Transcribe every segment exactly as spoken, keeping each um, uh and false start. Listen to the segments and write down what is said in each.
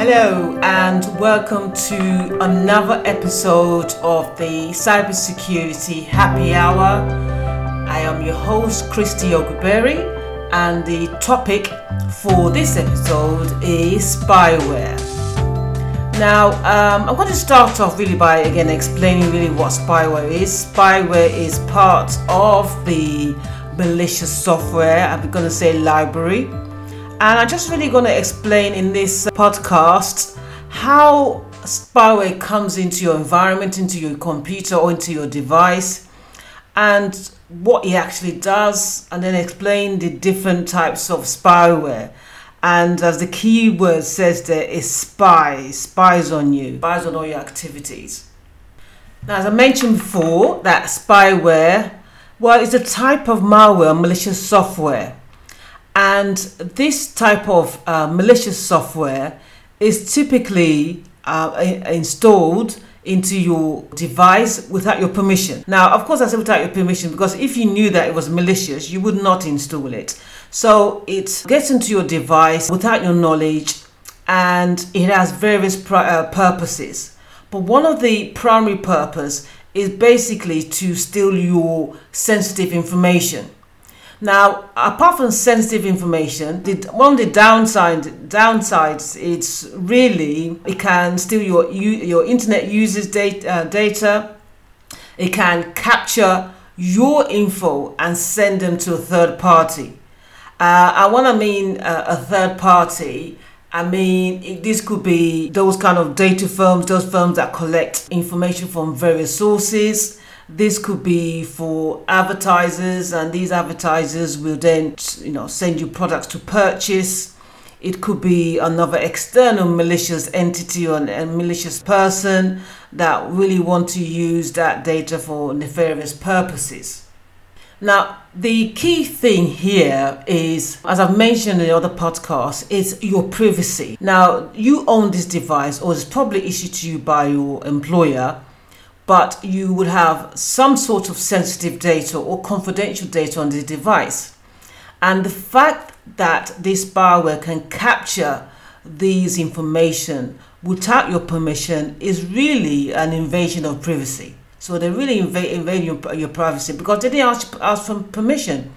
Hello and welcome to another episode of the Cybersecurity Happy Hour. I am your host Christy Oguberry, and the topic for this episode is spyware. Now um, I'm going to start off really by again explaining really what spyware is. Spyware is part of the malicious software, I'm going to say library. And I'm just really going to explain in this podcast how spyware comes into your environment, into your computer or into your device, and what it actually does, and then explain the different types of spyware. And as the key word says there is spy, spies on you, spies on all your activities. Now, as I mentioned before, that spyware, well, it's a type of malware, malicious software. And this type of uh, malicious software is typically uh, installed into your device without your permission. Now, of course, I say without your permission because if you knew that it was malicious, you would not install it. So it gets into your device without your knowledge, and it has various pr- uh, purposes. But one of the primary purpose is basically to steal your sensitive information. Now, apart from sensitive information, the, one of the downside, downsides it's really it can steal your your internet users' data, uh, data. It can capture your info and send them to a third party. Uh, I want to mean uh, a third party. I mean it, this could be those kind of data firms, those firms that collect information from various sources. This could be for advertisers, and these advertisers will then, you know, send you products to purchase. It could be another external malicious entity or a malicious person that really want to use that data for nefarious purposes. Now, the key thing here is, as I've mentioned in the other podcasts, is your privacy. Now, you own this device, or it's probably issued to you by your employer, but you would have some sort of sensitive data or confidential data on the device. And the fact that this spyware can capture these information without your permission is really an invasion of privacy. So they really invade, invade your, your privacy because they didn't ask, ask for permission.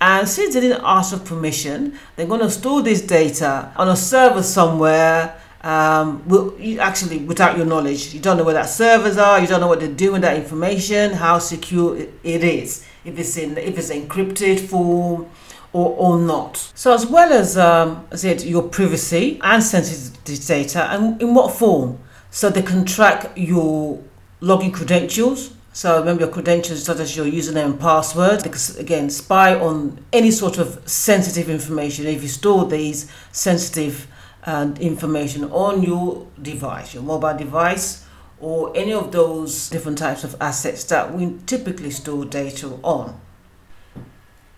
And since they didn't ask for permission, they're going to store this data on a server somewhere. Um, will, you actually, without your knowledge, you don't know where that servers are. You don't know what they're doing with that information, how secure it is, if it's in if it's encrypted form or or not. So, as well as um, I said, your privacy and sensitive data, and in what form? So they can track your login credentials. So remember your credentials, such as your username and password. Because again, spy on any sort of sensitive information. If you store these sensitive and information on your device, your mobile device, or any of those different types of assets that we typically store data on.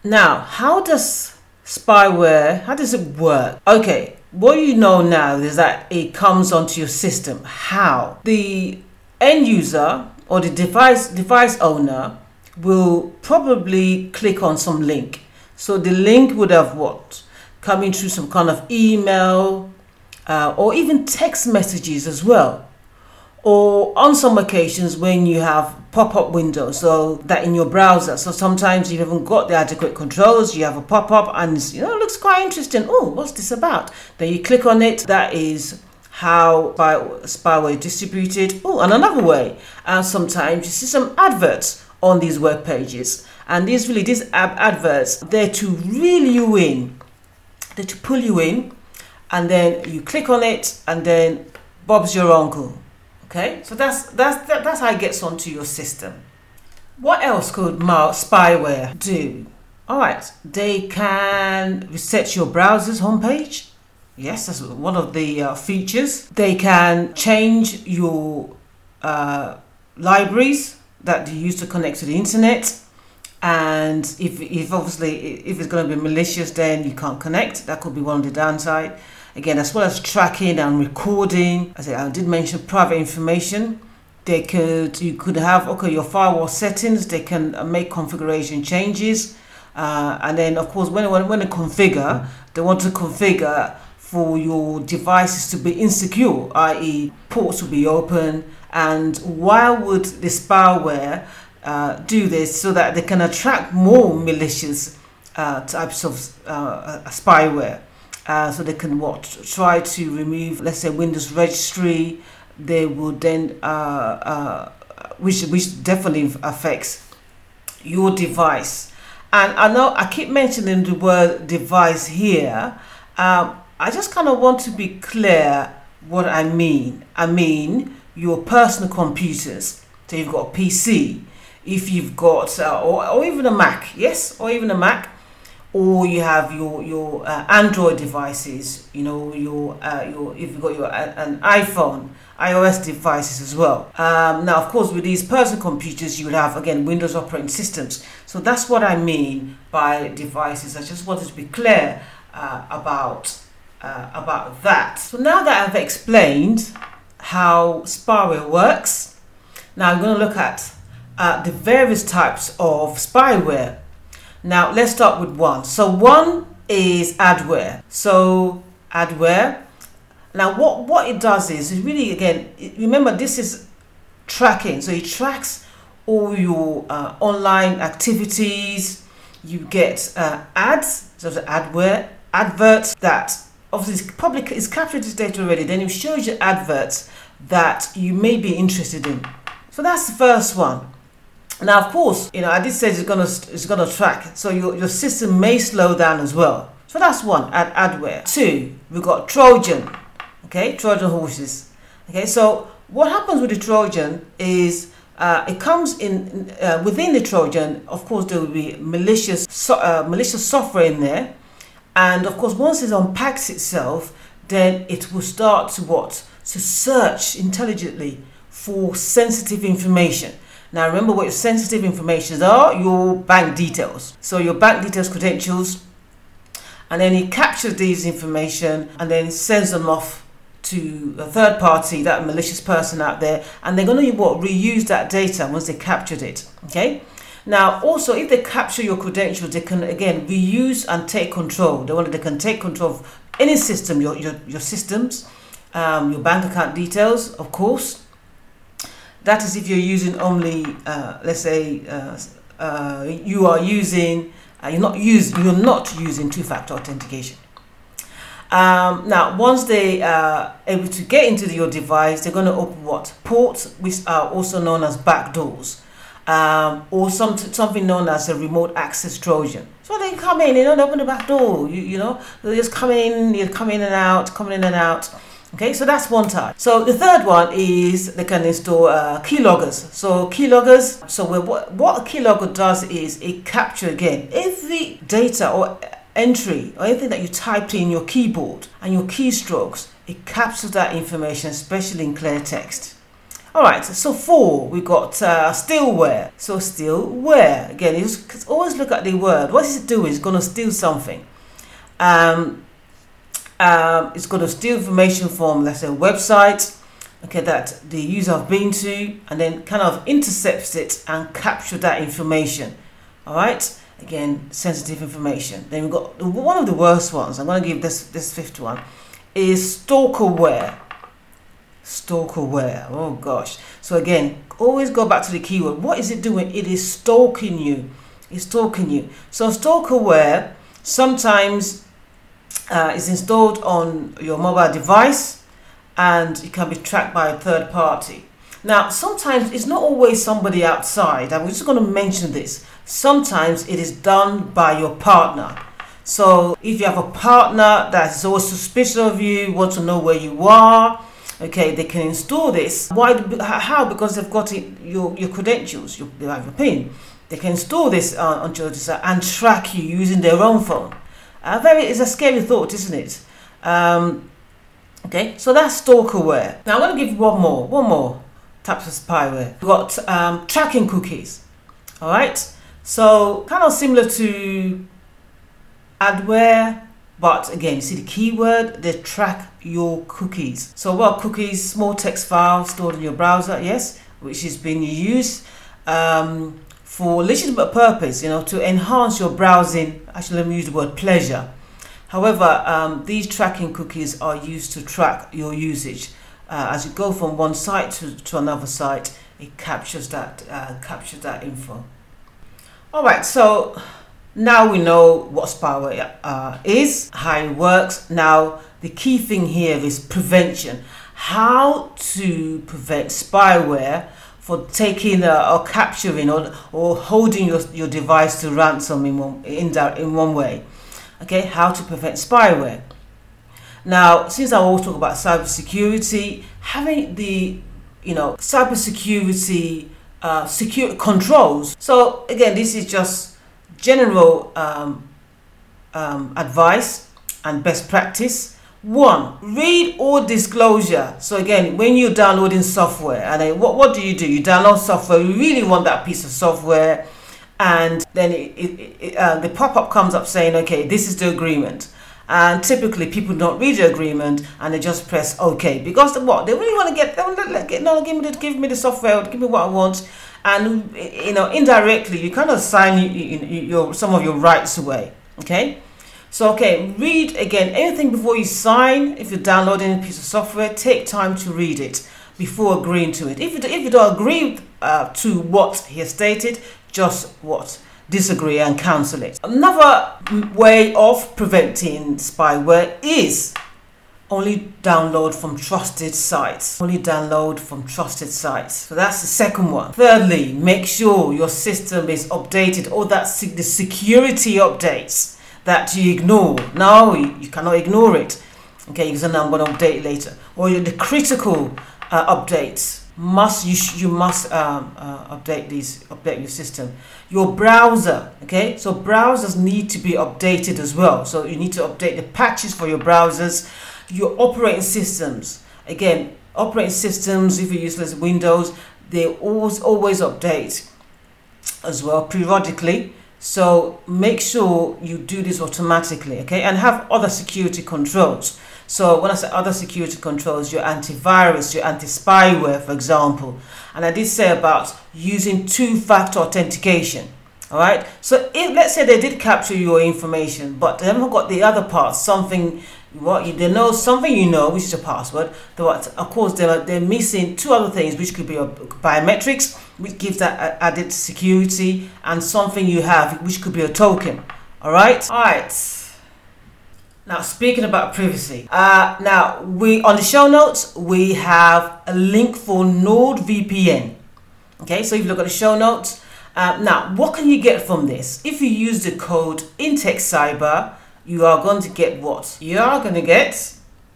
Now, how does spyware, how does it work? Okay, what you know now is that it comes onto your system. How? The end user or the device device owner will probably click on some link. So the link would have what? Coming through some kind of email, Uh, or even text messages as well, or on some occasions when you have pop-up windows, so that in your browser, so sometimes you haven't got the adequate controls, you have a pop-up and you know it looks quite interesting, oh what's this about, then you click on it. That is how by spyware distributed. Oh, and another way, and sometimes you see some adverts on these web pages, and these really these ad- adverts they're to reel you in, they're to pull you in. And then you click on it, and then Bob's your uncle. Okay, so that's that's that, that's how it gets onto your system. What else could mal- spyware do? All right, they can reset your browser's homepage. Yes, that's one of the uh, features. They can change your uh, libraries that you use to connect to the internet. And if if obviously if it's going to be malicious, then you can't connect. That could be one of the downside. Again, as well as tracking and recording, as I did mention, private information. They could you could have okay your firewall settings. They can make configuration changes, uh, and then of course when when when they configure, they want to configure for your devices to be insecure, that is ports will be open. And why would the spyware uh, do this? So that they can attract more malicious uh, types of uh, spyware. Uh, so they can what try to remove, let's say, Windows registry. They would then, uh, uh, which which definitely affects your device. And I know I keep mentioning the word device here. Um, I just kind of want to be clear what I mean. I mean your personal computers. So you've got a P C, if you've got, uh, or, or even a Mac, yes, or even a Mac. Or you have your your uh, Android devices, you know, your uh, your if you've got your uh, an iPhone, iOS devices as well. Um, now, of course, with these personal computers, you would have again Windows operating systems. So that's what I mean by devices. I just wanted to be clear uh, about uh, about that. So now that I've explained how spyware works, now I'm going to look at uh, the various types of spyware. Now let's start with one. So one is adware. So adware. Now what, what it does is, it really again, it, remember this is tracking. So it tracks all your uh, online activities. You get uh, ads, so the adware, adverts that obviously it's public, it's captured this data already. Then it shows you adverts that you may be interested in. So that's the first one. Now, of course, you know, I did say it's gonna it's gonna track, so your, your system may slow down as well. So that's one, ad adware. Two, we've got Trojan, okay, Trojan horses. Okay, so what happens with the Trojan is uh, it comes in uh, within the Trojan. Of course, there will be malicious so, uh, malicious software in there, and of course, once it unpacks itself, then it will start to what to search intelligently for sensitive information. Now remember what your sensitive information are, your bank details. So your bank details, credentials, and then it captures these information and then sends them off to a third party, that malicious person out there, and they're going to what reuse that data once they captured it. Okay. Now also, if they capture your credentials, they can again reuse and take control. They want they can take control of any system, your your, your systems, um, your bank account details, of course. That is if you're using only, uh, let's say, uh, uh, you are using, uh, you're not using, you're not using two-factor authentication. Um, now, once they are able to get into your device, they're going to open what ports, which are also known as backdoors, um, or some something known as a remote access Trojan. So they come in, they don't open the back door. You you know, they just come in, you come in and out, coming in and out. Okay, so that's one type. So the third one is they can install uh, keyloggers. So keyloggers, so what, what a keylogger does is it captures again every data or entry or anything that you typed in your keyboard and your keystrokes. It captures that information, especially in clear text. All right, so four, we've got uh, stealware. So stealware, again, you just always look at the word. What does it do? It's going to steal something. Um... Um, it's going to steal information from, let's say, a website, okay, that the user have been to, and then kind of intercepts it and capture that information. All right, again, sensitive information. Then we've got one of the worst ones. I'm going to give this this fifth one is stalkerware. Stalkerware. Oh gosh. So again, always go back to the keyword. What is it doing? It is stalking you. It's stalking you. So stalkerware sometimes. Uh, it's installed on your mobile device and it can be tracked by a third party. Now, sometimes it's not always somebody outside. I'm just going to mention this. Sometimes it is done by your partner. So if you have a partner that's always suspicious of you, want to know where you are, okay, they can install this. Why? How? Because they've got it, your, your credentials, your, they have your PIN. They can install this uh, onto your device and track you using their own phone. A very, it's a scary thought, isn't it? Um, okay, so that's stalkerware. Now I'm going to give one more, one more types of spyware. We've got um, tracking cookies. All right, so kind of similar to adware, but again, you see the keyword, they track your cookies. So what are cookies? Small text files stored in your browser, yes, which is being used Um, for legitimate purpose, you know, to enhance your browsing. Actually, let me use the word pleasure. However, um, these tracking cookies are used to track your usage. Uh, as you go from one site to, to another site, it captures that uh, captures that info. All right, so now we know what spyware uh, is, how it works. Now, the key thing here is prevention. How to prevent spyware for taking uh, or capturing or, or holding your, your device to ransom in one, in, that, in one way. Okay, how to prevent spyware. Now, since I always talk about cybersecurity, having the, you know, cybersecurity uh, secure controls. So again, this is just general um, um, advice and best practice. One, read all disclosure. So again, when you're downloading software, and I, what what do you do? You download software. You really want that piece of software, and then it, it, it, uh, the pop-up comes up saying, "Okay, this is the agreement." And typically people don't read the agreement and they just press OK because what they really want to get. They want to no, give me the give me the software, give me what I want, and you know indirectly you kind of sign your, your some of your rights away. Okay, so okay, read again anything before you sign. If you're downloading a piece of software, take time to read it before agreeing to it. If you if you don't agree uh, to what he has stated, just what. disagree and cancel it. Another way of preventing spyware is only download from trusted sites. Only download from trusted sites. So that's the second one. Thirdly, make sure your system is updated or that se- the security updates that you ignore. No, you, you cannot ignore it. Okay, because I'm going to update later. Or the critical uh, updates. Must you sh- you must um, uh, update these update your system, your browser. Okay, so browsers need to be updated as well. So you need to update the patches for your browsers, your operating systems. Again, operating systems. If you use Windows, they always always update as well periodically. So make sure you do this automatically. Okay, and have other security controls. So when I say other security controls, your antivirus, your anti-spyware, for example. And I did say about using two-factor authentication. All right. So if let's say they did capture your information, but they haven't got the other part, something what you, they know, something you know, which is your password. But of course, they're they're missing two other things, which could be your biometrics, which gives that added security, and something you have, which could be a token. All right. All right. Now, speaking about privacy, uh, now we on the show notes, we have a link for NordVPN. Okay, so if you look at the show notes, uh, now what can you get from this? If you use the code INTECHCYBER, you are going to get what? You are going to get,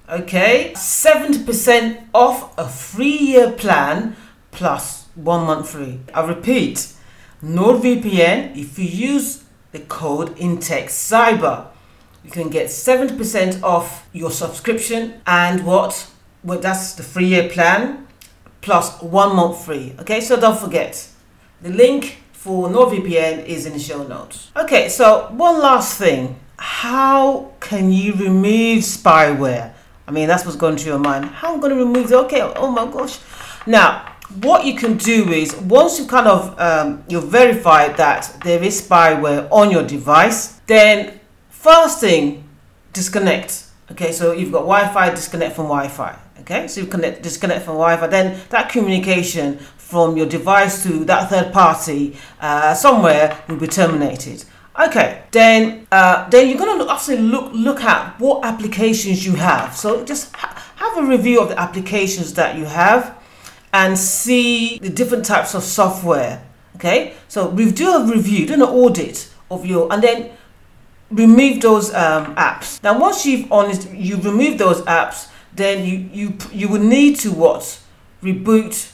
okay, seventy percent off a free year plan plus one month free. I repeat, NordVPN, if you use the code INTECHCYBER, you can get seventy percent off your subscription and what? Well, that's the free year plan plus one month free. Okay, so don't forget the link for NordVPN is in the show notes. Okay, so one last thing. How can you remove spyware? I mean, that's what's going through your mind. How am I going to remove it? Okay, oh my gosh. Now, what you can do is once you kind of, um, you've verified that there is spyware on your device, then first thing, disconnect. Okay, so you've got Wi-Fi, disconnect from Wi-Fi. Okay, so you connect, disconnect from Wi-Fi. Then that communication from your device to that third party uh, somewhere will be terminated. Okay, then uh, then you're gonna actually look look at what applications you have. So just ha- have a review of the applications that you have, and see the different types of software. Okay, so we do a review, do an audit of your, and then remove those um, apps. Now, once you've honest, you remove those apps, then you you you would need to what? Reboot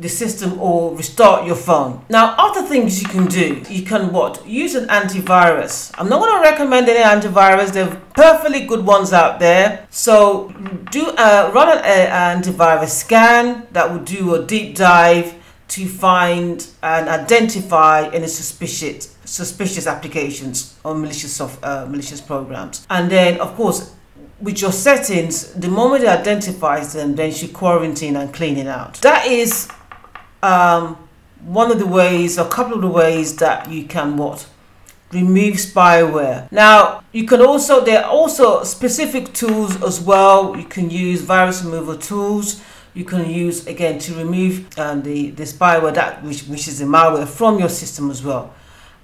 the system or restart your phone. Now, other things you can do, you can what? Use an antivirus. I'm not going to recommend any antivirus. There are perfectly good ones out there. So do uh, run an uh, antivirus scan that will do a deep dive to find and identify any suspicious suspicious applications or malicious soft, uh, malicious programs. And then, of course, with your settings, the moment it identifies them, then you should quarantine and clean it out. That is um, one of the ways, a couple of the ways that you can what remove spyware. Now, you can also, there are also specific tools as well. You can use virus removal tools. You can use, again, to remove um, the, the spyware, that which, which is the malware, from your system as well.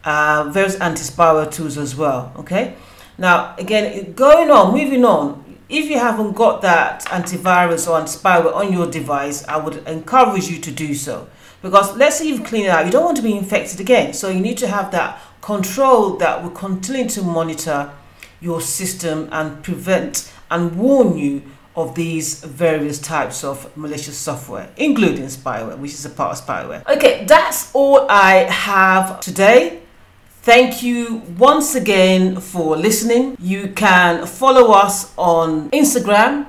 Uh, various anti-spyware tools as well, okay? Now, again, going on, moving on, if you haven't got that antivirus or anti-spyware on your device, I would encourage you to do so. Because let's say you've cleaned it out, you don't want to be infected again. So you need to have that control that will continue to monitor your system and prevent and warn you of these various types of malicious software, including spyware, which is a part of spyware. Okay, that's all I have today. Thank you once again for listening. You can follow us on Instagram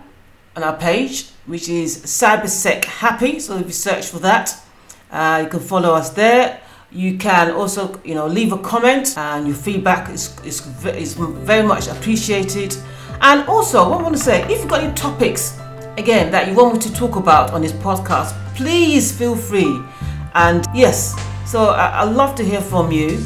on our page, which is Cybersec Happy. So if you search for that, uh, you can follow us there. You can also, you know, leave a comment, and your feedback is, is, is very much appreciated. And also, what I want to say, if you've got any topics, again, that you want me to talk about on this podcast, please feel free. And yes, so I, I'd love to hear from you.